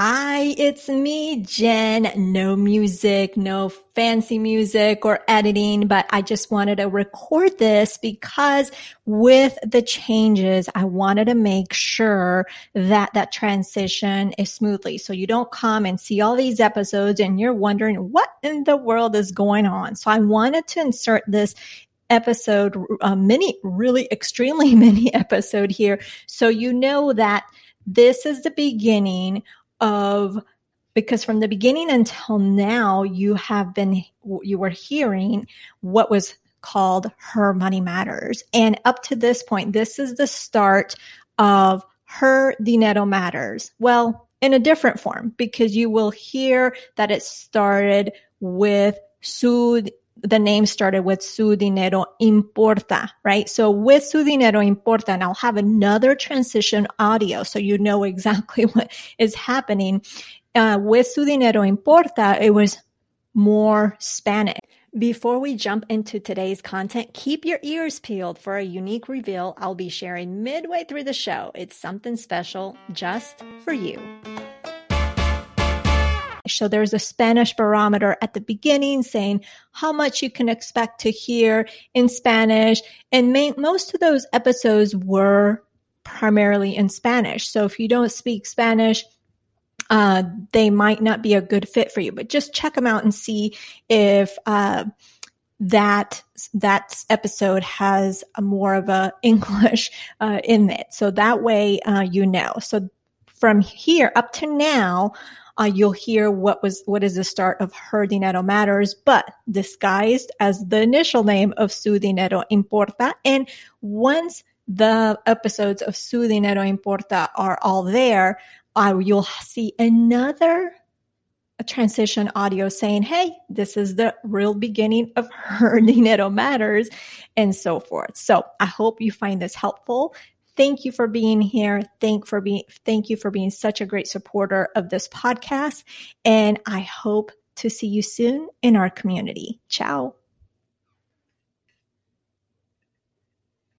Hi, it's me, Jen. No music, no fancy music or editing, but I just wanted to record this because with the changes, I wanted to make sure that that transition is smoothly. So you don't come and see all these episodes and you're wondering what in the world is going on. So I wanted to insert this episode, extremely mini episode here. So you know that this is the beginning of, because from the beginning until now, you were hearing what was called Her Money Matters. And up to this point, this is the start of Her Dinero Matters. Well, in a different form, because you will hear that it started with the name started with Su Dinero Importa, right? So with Su Dinero Importa, and I'll have another transition audio so you know exactly what is happening. With Su Dinero Importa, it was more Spanish. Before we jump into today's content, keep your ears peeled for a unique reveal I'll be sharing midway through the show. It's something special just for you. So there's a Spanish barometer at the beginning saying how much you can expect to hear in Spanish. And most of those episodes were primarily in Spanish. So if you don't speak Spanish, they might not be a good fit for you. But just check them out and see if that episode has a more of a English in it. So that way you know. So from here up to now, you'll hear what is the start of Her Dinero Matters, but disguised as the initial name of Su Dinero Importa. And once the episodes of Su Dinero Importa are all there, you'll see another transition audio saying, hey, this is the real beginning of Her Dinero Matters, and so forth. So I hope you find this helpful. Thank you for being here. Thank you for being such a great supporter of this podcast. And I hope to see you soon in our community. Ciao.